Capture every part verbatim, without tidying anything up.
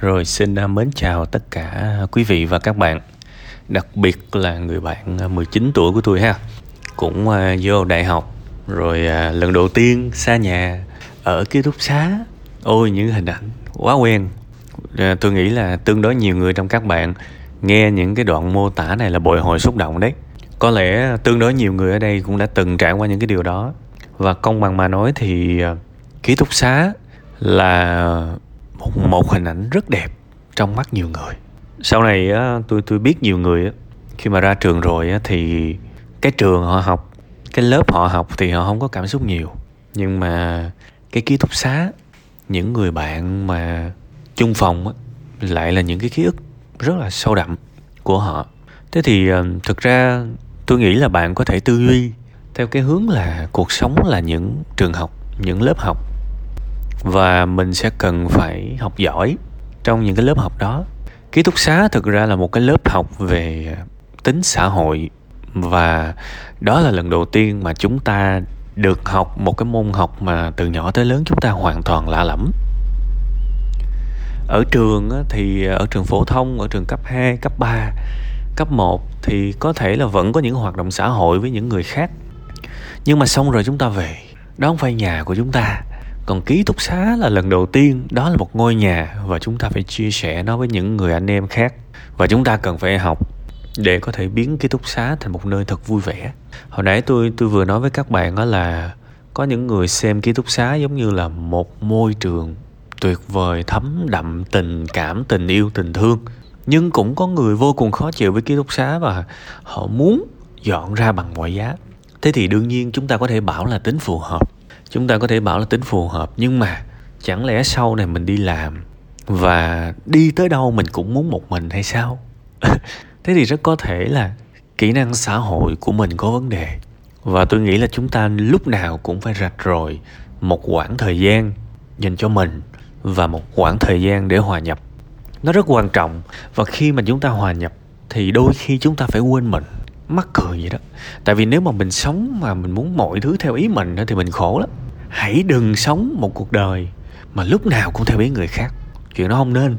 Rồi xin mến chào tất cả quý vị và các bạn, đặc biệt là người bạn mười chín tuổi của tôi ha. Cũng vô đại học, rồi lần đầu tiên xa nhà ở ký túc xá. Ôi những hình ảnh quá quen. Tôi nghĩ là tương đối nhiều người trong các bạn nghe những cái đoạn mô tả này là bồi hồi xúc động đấy. Có lẽ tương đối nhiều người ở đây cũng đã từng trải qua những cái điều đó. Và công bằng mà nói thì ký túc xá là một, một hình ảnh rất đẹp trong mắt nhiều người. Sau này tôi tôi biết nhiều người khi mà ra trường rồi thì cái trường họ học, cái lớp họ học thì họ không có cảm xúc nhiều. Nhưng mà cái ký túc xá, những người bạn mà chung phòng lại là những cái ký ức rất là sâu đậm của họ. Thế thì thực ra tôi nghĩ là bạn có thể tư duy theo cái hướng là cuộc sống là những trường học, những lớp học. Và mình sẽ cần phải học giỏi trong những cái lớp học đó. Ký túc xá thực ra là một cái lớp học về tính xã hội. Và đó là lần đầu tiên mà chúng ta được học một cái môn học mà từ nhỏ tới lớn chúng ta hoàn toàn lạ lẫm. Ở trường thì ở trường phổ thông, ở trường cấp hai, cấp ba, cấp một thì có thể là vẫn có những hoạt động xã hội với những người khác. Nhưng mà xong rồi chúng ta về, đó không phải nhà của chúng ta. Còn ký túc xá là lần đầu tiên, đó là một ngôi nhà và chúng ta phải chia sẻ nó với những người anh em khác. Và chúng ta cần phải học để có thể biến ký túc xá thành một nơi thật vui vẻ. Hồi nãy tôi tôi vừa nói với các bạn đó là có những người xem ký túc xá giống như là một môi trường tuyệt vời, thấm đậm tình cảm, tình yêu, tình thương. Nhưng cũng có người vô cùng khó chịu với ký túc xá và họ muốn dọn ra bằng mọi giá. Thế thì đương nhiên chúng ta có thể bảo là tính phù hợp. Chúng ta có thể bảo là tính phù hợp nhưng mà chẳng lẽ sau này mình đi làm và đi tới đâu mình cũng muốn một mình hay sao? Thế thì rất có thể là kỹ năng xã hội của mình có vấn đề. Và tôi nghĩ là chúng ta lúc nào cũng phải rạch ròi một khoảng thời gian dành cho mình và một khoảng thời gian để hòa nhập. Nó rất quan trọng. Và khi mà chúng ta hòa nhập thì đôi khi chúng ta phải quên mình. Mắc cười vậy đó. Tại vì nếu mà mình sống mà mình muốn mọi thứ theo ý mình thì mình khổ lắm. Hãy đừng sống một cuộc đời mà lúc nào cũng theo ý người khác. Chuyện đó không nên.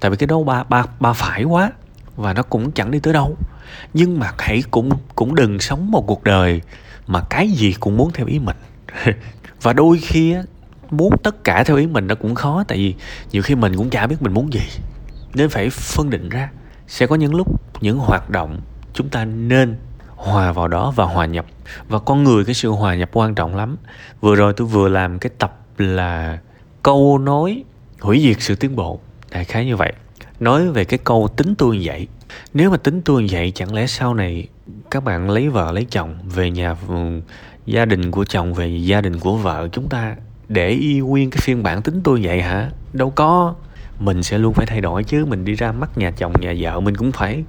Tại vì cái đó ba, ba, ba phải quá. Và nó cũng chẳng đi tới đâu. Nhưng mà hãy cũng, cũng đừng sống một cuộc đời mà cái gì cũng muốn theo ý mình. Và đôi khi muốn tất cả theo ý mình nó cũng khó. Tại vì nhiều khi mình cũng chả biết mình muốn gì. Nên phải phân định ra. Sẽ có những lúc, những hoạt động chúng ta nên hòa vào đó và hòa nhập. Và con người cái sự hòa nhập quan trọng lắm. Vừa rồi tôi vừa làm cái tập là câu nói hủy diệt sự tiến bộ. Đại khái như vậy. Nói về cái câu tính tôi như vậy. Nếu mà tính tôi như vậy chẳng lẽ sau này các bạn lấy vợ lấy chồng về nhà gia đình của chồng về gia đình của vợ chúng ta để y nguyên cái phiên bản tính tôi vậy hả? Đâu có. Mình sẽ luôn phải thay đổi chứ. Mình đi ra mắt nhà chồng nhà vợ mình cũng phải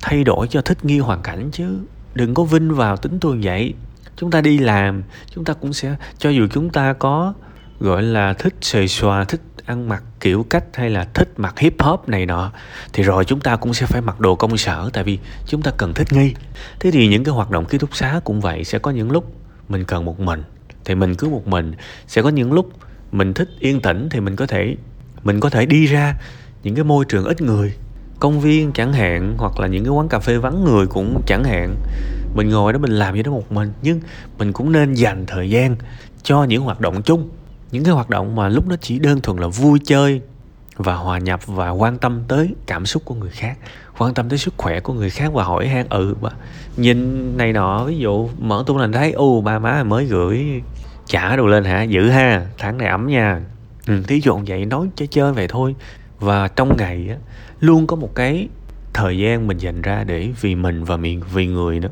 thay đổi cho thích nghi hoàn cảnh chứ. Đừng có vin vào tính tôi vậy. Chúng ta đi làm, chúng ta cũng sẽ, cho dù chúng ta có gọi là thích xề xòa, thích ăn mặc kiểu cách hay là thích mặc hip hop này nọ, thì rồi chúng ta cũng sẽ phải mặc đồ công sở. Tại vì chúng ta cần thích nghi. Thế thì những cái hoạt động ký túc xá cũng vậy. Sẽ có những lúc mình cần một mình thì mình cứ một mình. Sẽ có những lúc mình thích yên tĩnh thì mình có thể Mình có thể đi ra những cái môi trường ít người, công viên chẳng hạn, hoặc là những cái quán cà phê vắng người cũng chẳng hạn. Mình ngồi đó mình làm gì đó một mình. Nhưng mình cũng nên dành thời gian cho những hoạt động chung. Những cái hoạt động mà lúc đó chỉ đơn thuần là vui chơi và hòa nhập và quan tâm tới cảm xúc của người khác, quan tâm tới sức khỏe của người khác và hỏi han ừ mà nhìn này nọ. Ví dụ mở tủ lạnh thấy ô ba má mới gửi chả đồ lên hả, dữ ha, tháng này ấm nha. Ừ, thí dụ vậy, nói chơi chơi vậy thôi. Và trong ngày á, luôn có một cái thời gian mình dành ra để vì mình và vì người nữa.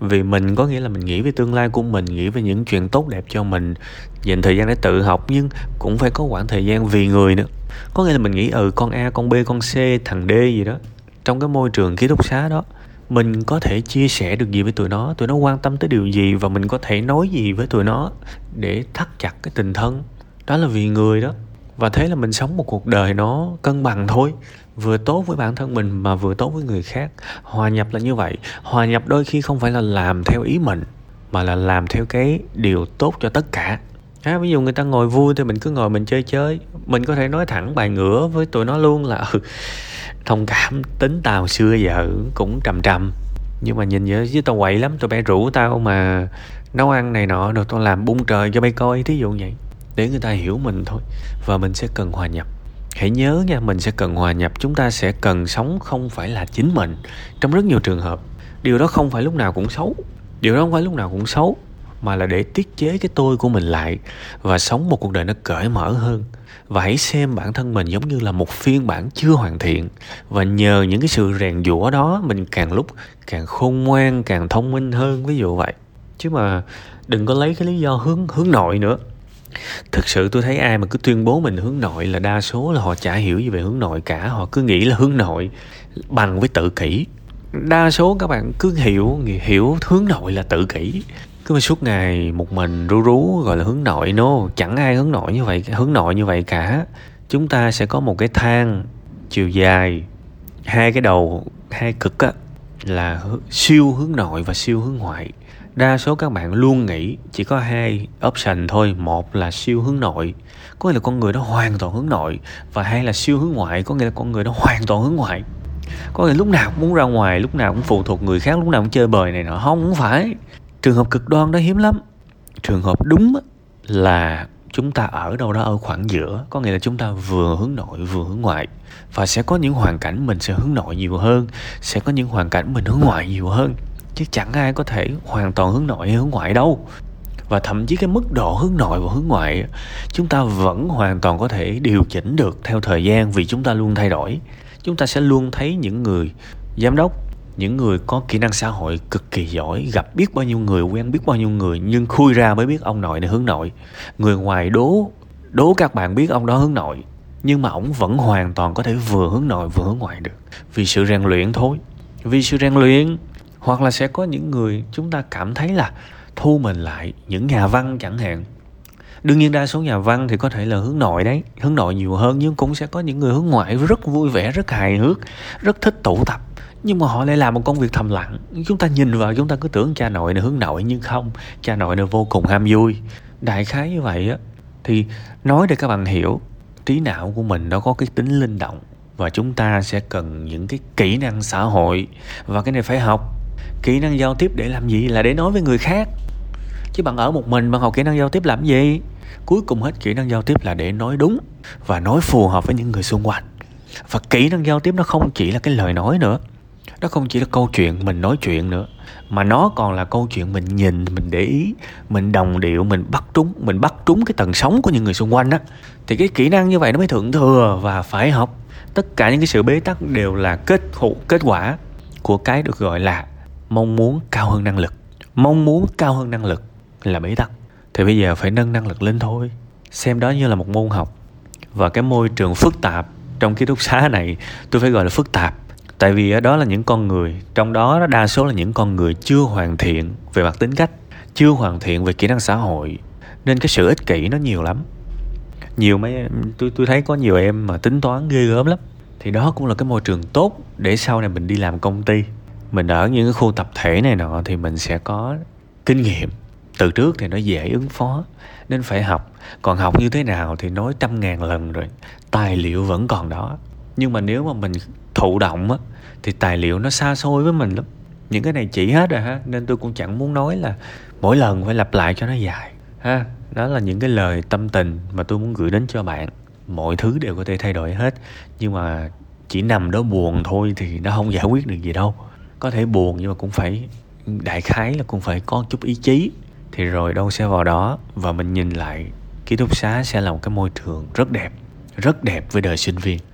Vì mình có nghĩa là mình nghĩ về tương lai của mình, nghĩ về những chuyện tốt đẹp cho mình, dành thời gian để tự học. Nhưng cũng phải có khoảng thời gian vì người nữa. Có nghĩa là mình nghĩ ừ con A, con B, con C, thằng D gì đó. Trong cái môi trường ký túc xá đó, mình có thể chia sẻ được gì với tụi nó, tụi nó quan tâm tới điều gì và mình có thể nói gì với tụi nó để thắt chặt cái tình thân. Đó là vì người đó. Và thế là mình sống một cuộc đời nó cân bằng thôi. Vừa tốt với bản thân mình mà vừa tốt với người khác. Hòa nhập là như vậy. Hòa nhập đôi khi không phải là làm theo ý mình, mà là làm theo cái điều tốt cho tất cả. À, ví dụ người ta ngồi vui thì mình cứ ngồi mình chơi chơi. Mình có thể nói thẳng bài ngửa với tụi nó luôn là ừ, thông cảm, tính tao xưa giờ cũng trầm trầm, nhưng mà nhìn vậy chứ tao quậy lắm. Tụi bay rủ tao mà nấu ăn này nọ, rồi tao làm bung trời cho bay coi, thí dụ vậy. Để người ta hiểu mình thôi. Và mình sẽ cần hòa nhập. Hãy nhớ nha, mình sẽ cần hòa nhập. Chúng ta sẽ cần sống không phải là chính mình trong rất nhiều trường hợp. Điều đó không phải lúc nào cũng xấu. Điều đó không phải lúc nào cũng xấu mà là để tiết chế cái tôi của mình lại và sống một cuộc đời nó cởi mở hơn. Và hãy xem bản thân mình giống như là một phiên bản chưa hoàn thiện. Và nhờ những cái sự rèn giũa đó, mình càng lúc càng khôn ngoan, càng thông minh hơn, ví dụ vậy. Chứ mà đừng có lấy cái lý do hướng hướng nội nữa. Thực sự tôi thấy ai mà cứ tuyên bố mình hướng nội là đa số là họ chả hiểu gì về hướng nội cả. Họ cứ nghĩ là hướng nội bằng với tự kỷ. Đa số các bạn cứ hiểu hiểu hướng nội là tự kỷ. Cứ mà suốt ngày một mình rú rú gọi là hướng nội. No, chẳng ai hướng nội như vậy, hướng nội như vậy cả. Chúng ta sẽ có một cái thang chiều dài, hai cái đầu, hai cực á, là siêu hướng nội và siêu hướng ngoại. Đa số các bạn luôn nghĩ chỉ có hai option thôi. Một là siêu hướng nội, có nghĩa là con người đó hoàn toàn hướng nội. Và hai là siêu hướng ngoại, có nghĩa là con người đó hoàn toàn hướng ngoại. Có nghĩa là lúc nào cũng muốn ra ngoài, lúc nào cũng phụ thuộc người khác, lúc nào cũng chơi bời này nọ. Không, không phải. Trường hợp cực đoan đó hiếm lắm. Trường hợp đúng là chúng ta ở đâu đó ở khoảng giữa. Có nghĩa là chúng ta vừa hướng nội vừa hướng ngoại. Và sẽ có những hoàn cảnh mình sẽ hướng nội nhiều hơn, sẽ có những hoàn cảnh mình hướng ngoại nhiều hơn. Chứ chẳng ai có thể hoàn toàn hướng nội hay hướng ngoại đâu. Và thậm chí cái mức độ hướng nội và hướng ngoại chúng ta vẫn hoàn toàn có thể điều chỉnh được theo thời gian. Vì chúng ta luôn thay đổi. Chúng ta sẽ luôn thấy những người giám đốc, những người có kỹ năng xã hội cực kỳ giỏi, gặp biết bao nhiêu người, quen biết bao nhiêu người, nhưng khui ra mới biết ông nội này hướng nội. Người ngoài đố đố các bạn biết ông đó hướng nội, nhưng mà ổng vẫn hoàn toàn có thể vừa hướng nội vừa hướng ngoại được. Vì sự rèn luyện thôi. Vì sự rèn luyện. Hoặc là sẽ có những người chúng ta cảm thấy là thu mình lại, những nhà văn chẳng hạn. Đương nhiên đa số nhà văn thì có thể là hướng nội đấy, hướng nội nhiều hơn, nhưng cũng sẽ có những người hướng ngoại rất vui vẻ, rất hài hước, rất thích tụ tập. Nhưng mà họ lại làm một công việc thầm lặng. Chúng ta nhìn vào chúng ta cứ tưởng cha nội này hướng nội, nhưng không, cha nội này vô cùng ham vui. Đại khái như vậy á. Thì nói để các bạn hiểu, trí não của mình nó có cái tính linh động. Và chúng ta sẽ cần những cái kỹ năng xã hội. Và cái này phải học. Kỹ năng giao tiếp để làm gì? Là để nói với người khác. Chứ bạn ở một mình bạn học kỹ năng giao tiếp làm gì? Cuối cùng hết, kỹ năng giao tiếp là để nói đúng và nói phù hợp với những người xung quanh. Và kỹ năng giao tiếp nó không chỉ là cái lời nói nữa, nó không chỉ là câu chuyện mình nói chuyện nữa, mà nó còn là câu chuyện mình nhìn, mình để ý, mình đồng điệu, mình bắt trúng, mình bắt trúng cái tần sóng của những người xung quanh á. Thì cái kỹ năng như vậy nó mới thượng thừa và phải học. Tất cả những cái sự bế tắc đều là kết hậu kết quả của cái được gọi là mong muốn cao hơn năng lực. Mong muốn cao hơn năng lực là bế tắc. Thì bây giờ phải nâng năng lực lên thôi. Xem đó như là một môn học. Và cái môi trường phức tạp trong ký túc xá này, tôi phải gọi là phức tạp. Tại vì đó là những con người, trong đó đa số là những con người chưa hoàn thiện về mặt tính cách, chưa hoàn thiện về kỹ năng xã hội, nên cái sự ích kỷ nó nhiều lắm. Nhiều mấy em, tôi, tôi thấy có nhiều em mà tính toán ghê gớm lắm. Thì đó cũng là cái môi trường tốt để sau này mình đi làm công ty, mình ở những cái khu tập thể này nọ thì mình sẽ có kinh nghiệm từ trước thì nó dễ ứng phó, nên phải học. Còn học như thế nào thì nói trăm ngàn lần rồi, tài liệu vẫn còn đó. Nhưng mà nếu mà mình thụ động á, thì tài liệu nó xa xôi với mình lắm. Những cái này chỉ hết rồi ha. Nên tôi cũng chẳng muốn nói là mỗi lần phải lặp lại cho nó dài ha. Đó là những cái lời tâm tình mà tôi muốn gửi đến cho bạn. Mọi thứ đều có thể thay đổi hết, nhưng mà chỉ nằm đó buồn thôi thì nó không giải quyết được gì đâu. Có thể buồn nhưng mà cũng phải, đại khái là cũng phải có chút ý chí, thì rồi đâu sẽ vào đó. Và mình nhìn lại ký túc xá sẽ là một cái môi trường rất đẹp, rất đẹp với đời sinh viên.